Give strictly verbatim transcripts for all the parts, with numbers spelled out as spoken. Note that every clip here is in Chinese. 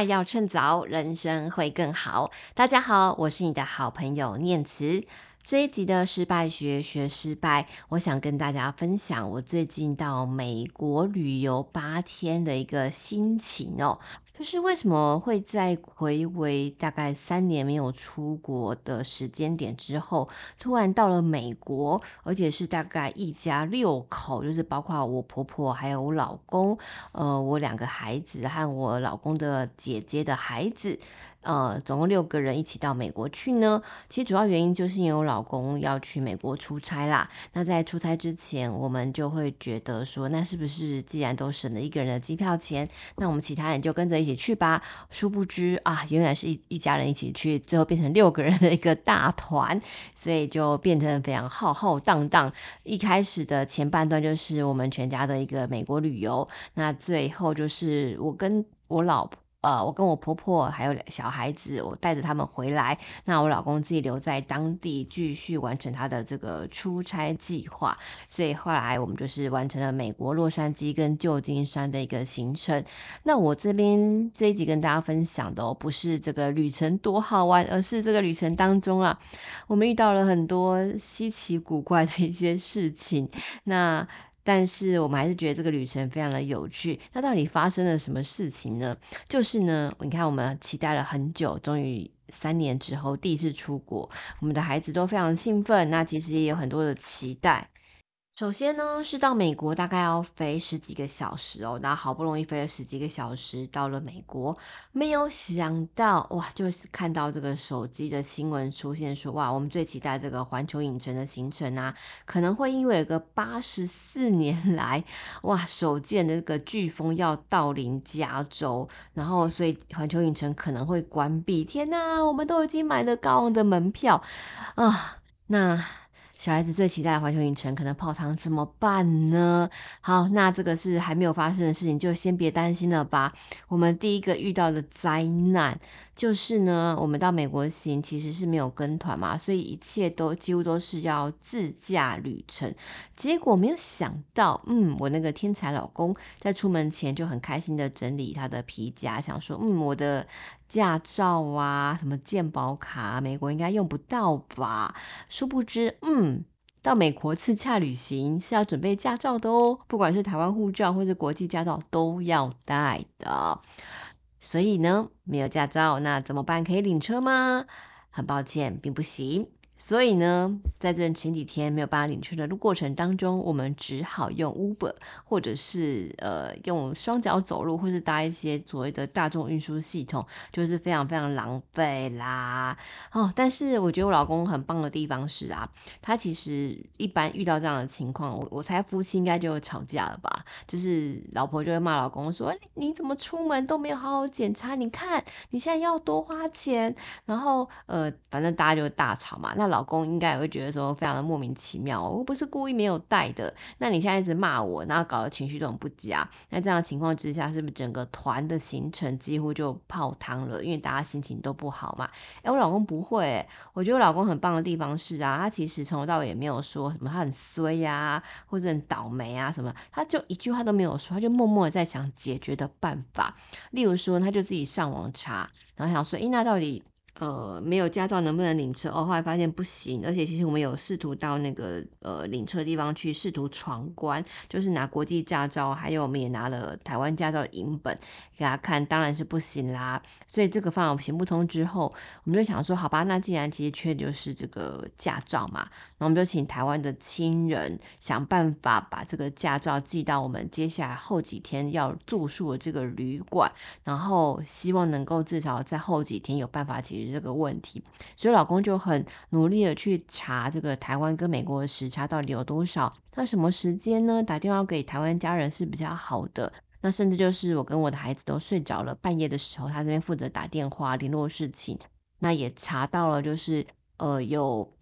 爱要趁早，人生会更好。大家好，我是你的好朋友念慈。这一集的失败学学失败，我想跟大家分享我最近到美国旅游八天的一个心情哦。就是为什么会在睽违大概三年没有出国的时间点之后，突然到了美国，而且是大概一家六口，就是包括我婆婆还有我老公，呃，我两个孩子和我老公的姐姐的孩子，呃，总共六个人一起到美国去呢。其实主要原因就是因为我老公要去美国出差啦。那在出差之前，我们就会觉得说，那是不是既然都省了一个人的机票钱，那我们其他人就跟着一起去吧。殊不知啊，原来是 一, 一家人一起去，最后变成六个人的一个大团，所以就变成非常浩浩荡荡。一开始的前半段就是我们全家的一个美国旅游，那最后就是我跟我老婆呃，我跟我婆婆还有小孩子，我带着他们回来，那我老公自己留在当地继续完成他的这个出差计划。所以后来我们就是完成了美国洛杉矶跟旧金山的一个行程。那我这边这一集跟大家分享的、哦、不是这个旅程多好玩，而是这个旅程当中啊，我们遇到了很多稀奇古怪的一些事情。那但是我们还是觉得这个旅程非常的有趣。那到底发生了什么事情呢？就是呢，你看我们期待了很久，终于三年之后第一次出国，我们的孩子都非常兴奋，那其实也有很多的期待。首先呢，是到美国大概要飞十几个小时哦，那好不容易飞了十几个小时到了美国，没有想到哇，就是看到这个手机的新闻出现说，哇，我们最期待这个环球影城的行程啊，可能会因为有个八十四年来哇首见的这个飓风要到临加州，然后所以环球影城可能会关闭。天哪，我们都已经买了高昂的门票啊，那小孩子最期待的环球影城可能泡汤，怎么办呢？好，那这个是还没有发生的事情，就先别担心了吧。我们第一个遇到的灾难就是呢，我们到美国行其实是没有跟团嘛，所以一切都几乎都是要自驾旅程。结果没有想到，嗯，我那个天才老公在出门前就很开心的整理他的皮夹，想说，嗯，我的驾照啊，什么健保卡、啊，美国应该用不到吧？殊不知，嗯，到美国自驾旅行是要准备驾照的哦，不管是台湾护照或是国际驾照都要带的。所以呢，没有驾照，那怎么办？可以领车吗？很抱歉，并不行。所以呢，在这前几天没有办法领车的过程当中，我们只好用 Uber 或者是呃用双脚走路，或是搭一些所谓的大众运输系统，就是非常非常狼狈啦。哦，但是我觉得我老公很棒的地方是啊，他其实一般遇到这样的情况，我我猜夫妻应该就吵架了吧，就是老婆就会骂老公说，你怎么出门都没有好好检查，你看你现在要多花钱，然后呃反正大家就大吵嘛。那老公应该也会觉得说非常的莫名其妙、哦、我不是故意没有带的，那你现在一直骂我，然后搞得情绪都很不佳。那这样的情况之下，是不是整个团的行程几乎就泡汤了？因为大家心情都不好嘛。诶，我老公不会耶，我觉得我老公很棒的地方是啊，他其实从头到尾也没有说什么他很衰啊，或者很倒霉啊什么，他就一句话都没有说，他就默默的在想解决的办法。例如说，他就自己上网查，然后想说，诶，那到底呃，没有驾照能不能领车？哦，后来发现不行，而且其实我们有试图到那个呃领车的地方去试图闯关，就是拿国际驾照，还有我们也拿了台湾驾照的影本给他看，当然是不行啦。所以这个方案行不通之后，我们就想说，好吧，那既然其实缺的就是这个驾照嘛，那我们就请台湾的亲人想办法把这个驾照寄到我们接下来后几天要住宿的这个旅馆，然后希望能够至少在后几天有办法解决这个问题。所以老公就很努力的去查这个台湾跟美国的时差到底有多少，那什么时间呢打电话给台湾家人是比较好的。那甚至就是我跟我的孩子都睡着了，半夜的时候他这边负责打电话联络事情。那也查到了，就是呃有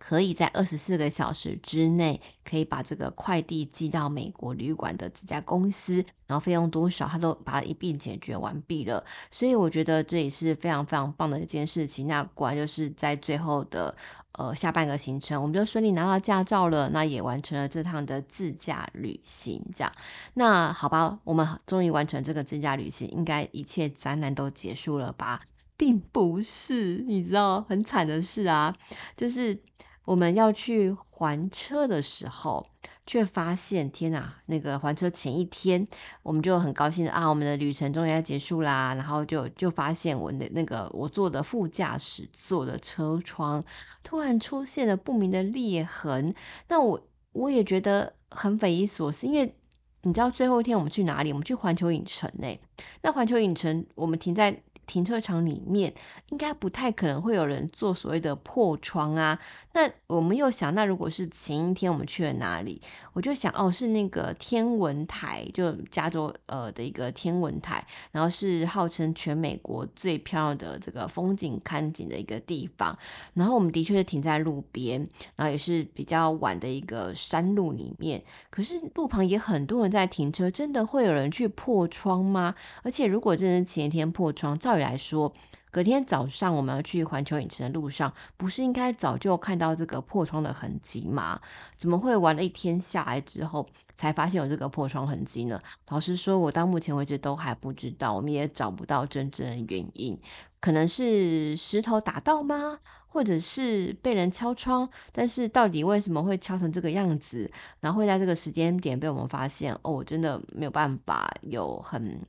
可以在二十四个小时之内可以把这个快递寄到美国旅馆的这家公司，然后费用多少他都把它一并解决完毕了。所以我觉得这也是非常非常棒的一件事情。那果然就是在最后的呃下半个行程，我们就顺利拿到驾照了，那也完成了这趟的自驾旅行这样。那好吧，我们终于完成这个自驾旅行，应该一切灾难都结束了吧？并不是，你知道很惨的事啊，就是我们要去还车的时候却发现天啊，那个还车前一天我们就很高兴啊，我们的旅程终于要结束啦，然后就就发现我的那个我坐的副驾驶座的车窗突然出现了不明的裂痕。那我我也觉得很匪夷所思，因为你知道最后一天我们去哪里？我们去环球影城耶、欸、那环球影城我们停在停车场里面，应该不太可能会有人做所谓的破窗啊。那我们又想，那如果是前一天我们去了哪里？我就想哦，是那个天文台，就加州呃的一个天文台，然后是号称全美国最漂亮的这个风景看景的一个地方。然后我们的确是停在路边，然后也是比较晚的一个山路里面。可是路旁也很多人在停车，真的会有人去破窗吗？而且如果真的是前一天破窗，照理来说，隔天早上我们要去环球影城的路上，不是应该早就看到这个破窗的痕迹吗？怎么会玩了一天下来之后才发现有这个破窗痕迹呢？老实说，我到目前为止都还不知道，我们也找不到真正的原因。可能是石头打到吗？或者是被人敲窗？但是到底为什么会敲成这个样子，然后会在这个时间点被我们发现？哦，我真的没有办法有很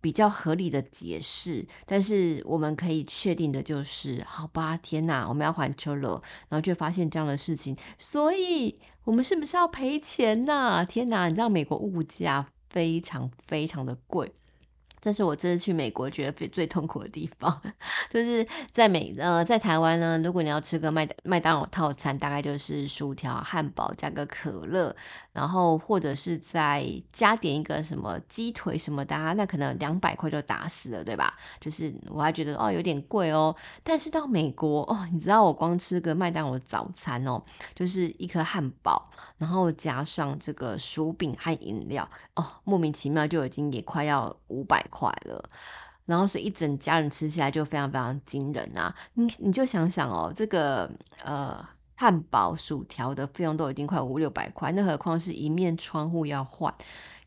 比较合理的解释。但是我们可以确定的就是，好吧，天哪，我们要还车了，然后却发现这样的事情，所以我们是不是要赔钱呢、啊？天哪，你知道美国物价非常非常的贵。这是我这次去美国觉得最痛苦的地方，就是在美呃在台湾呢，如果你要吃个麦麦当劳套餐，大概就是薯条、汉堡加个可乐，然后或者是再加点一个什么鸡腿什么的、啊，那可能两百块就打死了，对吧？就是我还觉得哦有点贵哦，但是到美国哦，你知道我光吃个麦当劳早餐哦，就是一颗汉堡，然后加上这个薯饼和饮料，哦莫名其妙就已经也快要五百块。快了，然后所以一整家人吃起来就非常非常惊人啊！你你就想想哦，这个呃汉堡、薯条的费用都已经快五六百块，那何况是一面窗户要换，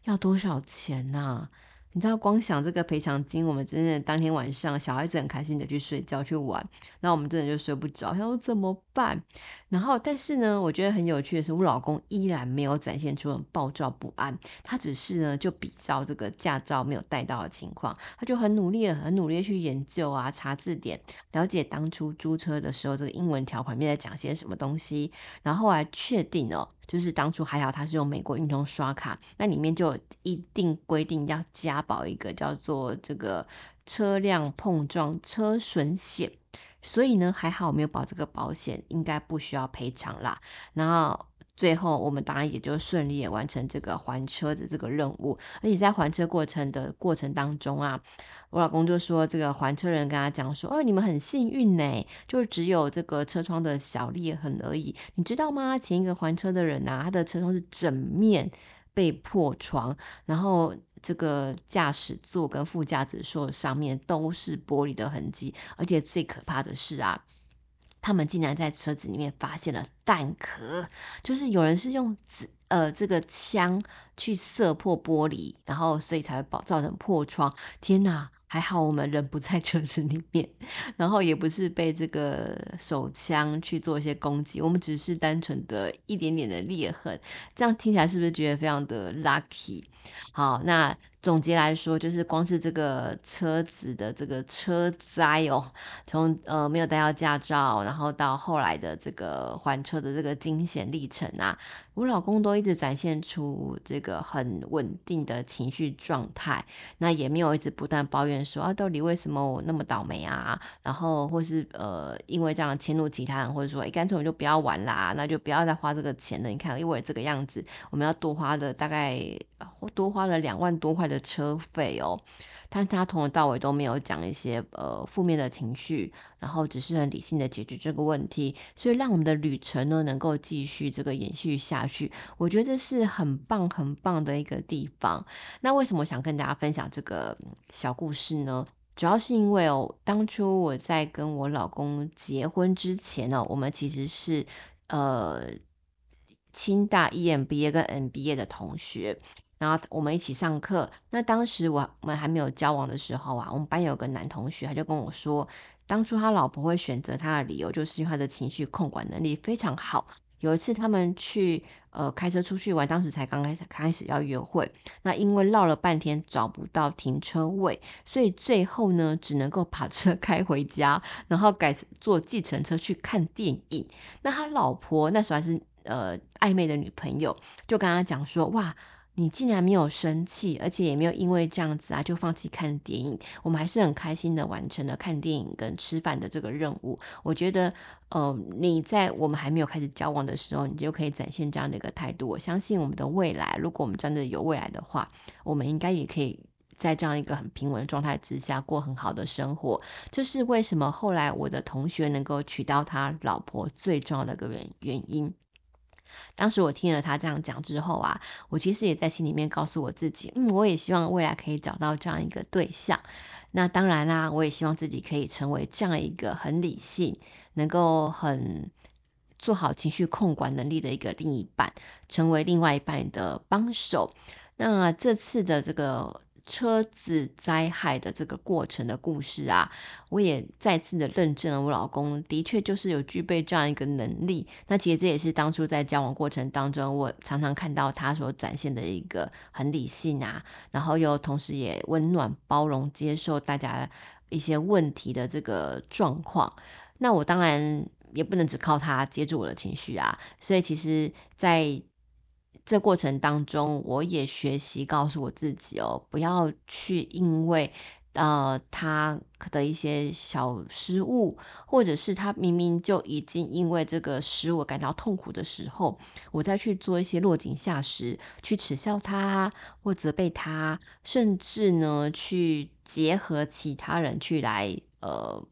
要多少钱啊？你知道光想这个赔偿金，我们真的当天晚上小孩子很开心的去睡觉去玩，然后我们真的就睡不着，想说怎么办？然后但是呢，我觉得很有趣的是，我老公依然没有展现出很暴躁不安，他只是呢就比照这个驾照没有带到的情况，他就很努力的很努力的去研究啊，查字典，了解当初租车的时候这个英文条款里面在讲些什么东西，然后后来确定哦。就是当初还好他是用美国运通刷卡，那里面就一定规定要加保一个叫做这个车辆碰撞车损险，所以呢还好没有保这个保险，应该不需要赔偿啦。然后最后我们当然也就顺利也完成这个还车的这个任务，而且在还车过程的过程当中啊，我老公就说这个还车人跟他讲说，哦，你们很幸运耶，就只有这个车窗的小裂痕而已，你知道吗？前一个还车的人啊，他的车窗是整面被破窗，然后这个驾驶座跟副驾驶座上面都是玻璃的痕迹，而且最可怕的是啊，他们竟然在车子里面发现了弹壳，就是有人是用子呃这个枪去射破玻璃，然后所以才会保造成破窗。天哪，还好我们人不在车子里面，然后也不是被这个手枪去做一些攻击，我们只是单纯的一点点的裂痕。这样听起来是不是觉得非常的 lucky？ 好，那总结来说，就是光是这个车子的这个车灾哦，从呃没有带到驾照，然后到后来的这个还车的这个惊险历程啊，我老公都一直展现出这个很稳定的情绪状态，那也没有一直不断抱怨说啊，到底为什么我那么倒霉啊？然后或是呃因为这样迁怒其他人，或者说哎干脆我就不要玩啦，那就不要再花这个钱了。你看，因为这个样子，我们要多花的大概多花了两万多块的车费哦，但他从头到尾都没有讲一些呃负面的情绪，然后只是很理性的解决这个问题，所以让我们的旅程呢能够继续这个延续下去。我觉得这是很棒很棒的一个地方。那为什么想跟大家分享这个小故事呢？主要是因为哦，当初我在跟我老公结婚之前呢、哦，我们其实是呃清大 E M B A 跟 M B A 的同学，然后我们一起上课。那当时我们还没有交往的时候啊，我们班有个男同学，他就跟我说，当初他老婆会选择他的理由，就是因为他的情绪控管能力非常好。有一次他们去呃开车出去玩，当时才刚开始开始要约会，那因为绕了半天找不到停车位，所以最后呢只能够把车开回家，然后改坐计程车去看电影。那他老婆那时候还是呃暧昧的女朋友，就跟他讲说，哇，你竟然没有生气，而且也没有因为这样子啊就放弃看电影，我们还是很开心的完成了看电影跟吃饭的这个任务。我觉得呃，你在我们还没有开始交往的时候，你就可以展现这样的一个态度。我相信我们的未来，如果我们真的有未来的话，我们应该也可以在这样一个很平稳的状态之下过很好的生活。这是为什么后来我的同学能够娶到他老婆最重要的一个原因。当时我听了他这样讲之后啊，我其实也在心里面告诉我自己，嗯，我也希望未来可以找到这样一个对象。那当然啦、啊，我也希望自己可以成为这样一个很理性，能够很做好情绪控管能力的一个另一半，成为另外一半的帮手。那这次的这个车子灾害的这个过程的故事啊，我也再次的认证了我老公的确就是有具备这样一个能力。那其实这也是当初在交往过程当中我常常看到他所展现的一个很理性啊，然后又同时也温暖包容接受大家一些问题的这个状况。那我当然也不能只靠他接住我的情绪啊，所以其实在这过程当中，我也学习告诉我自己哦，不要去因为呃他的一些小失误，或者是他明明就已经因为这个失误感到痛苦的时候，我再去做一些落井下石，去耻笑他或责备他，甚至呢去结合其他人去来呃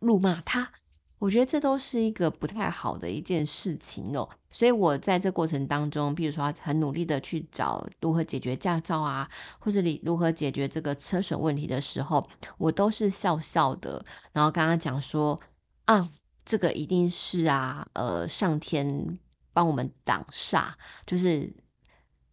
辱骂他。我觉得这都是一个不太好的一件事情哦，所以我在这过程当中，比如说很努力的去找如何解决驾照啊，或者如何解决这个车损问题的时候，我都是笑笑的，然后跟他讲说，啊，这个一定是啊，呃，上天帮我们挡煞，就是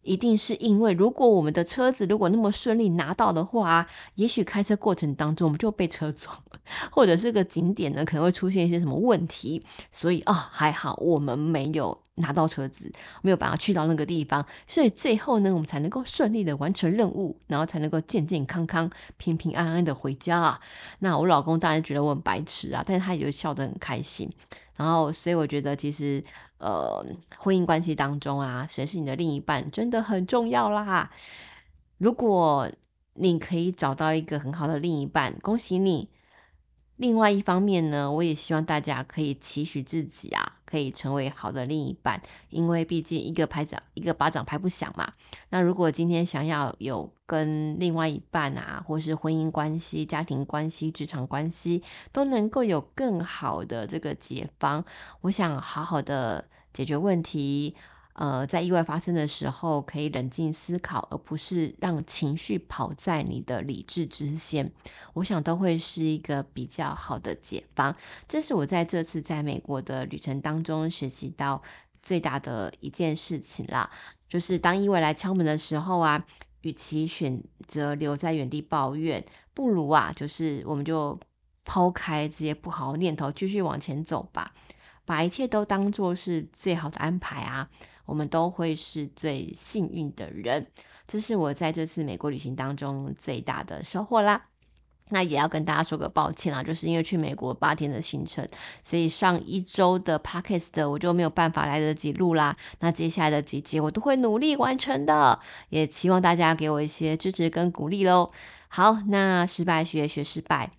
一定是因为如果我们的车子如果那么顺利拿到的话，也许开车过程当中我们就被车撞了，或者是个景点呢可能会出现一些什么问题，所以啊、哦、还好我们没有拿到车子，没有把它去到那个地方，所以最后呢我们才能够顺利的完成任务，然后才能够健健康康平平安安的回家啊。那我老公当然觉得我很白痴啊，但是他也笑得很开心。然后所以我觉得其实呃，婚姻关系当中啊，谁是你的另一半真的很重要啦。如果你可以找到一个很好的另一半，恭喜你。另外一方面呢，我也希望大家可以期许自己啊，可以成为好的另一半，因为毕竟一个拍掌一个巴掌拍不响嘛。那如果今天想要有跟另外一半啊，或是婚姻关系、家庭关系、职场关系都能够有更好的这个解方，我想好好的解决问题。呃，在意外发生的时候，可以冷静思考，而不是让情绪跑在你的理智之先。我想都会是一个比较好的解方。这是我在这次在美国的旅程当中学习到最大的一件事情啦，就是当意外来敲门的时候啊，与其选择留在原地抱怨，不如啊，就是我们就抛开这些不好的念头，继续往前走吧，把一切都当作是最好的安排啊。我们都会是最幸运的人，这是我在这次美国旅行当中最大的收获啦。那也要跟大家说个抱歉啦，就是因为去美国八天的行程，所以上一周的 podcast 的我就没有办法来得及录啦。那接下来的几集我都会努力完成的，也期望大家给我一些支持跟鼓励咯。好，那失败学学失败，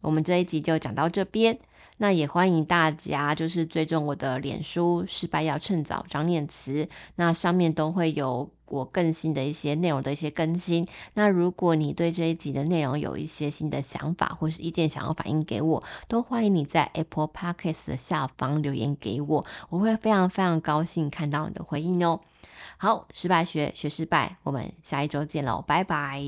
我们这一集就讲到这边。那也欢迎大家就是追踪我的脸书失败要趁早张念慈，那上面都会有我更新的一些内容的一些更新。那如果你对这一集的内容有一些新的想法或是意见想要反映给我，都欢迎你在 Apple Podcast 的下方留言给我，我会非常非常高兴看到你的回应哦。好，失败学学失败，我们下一周见咯，拜拜。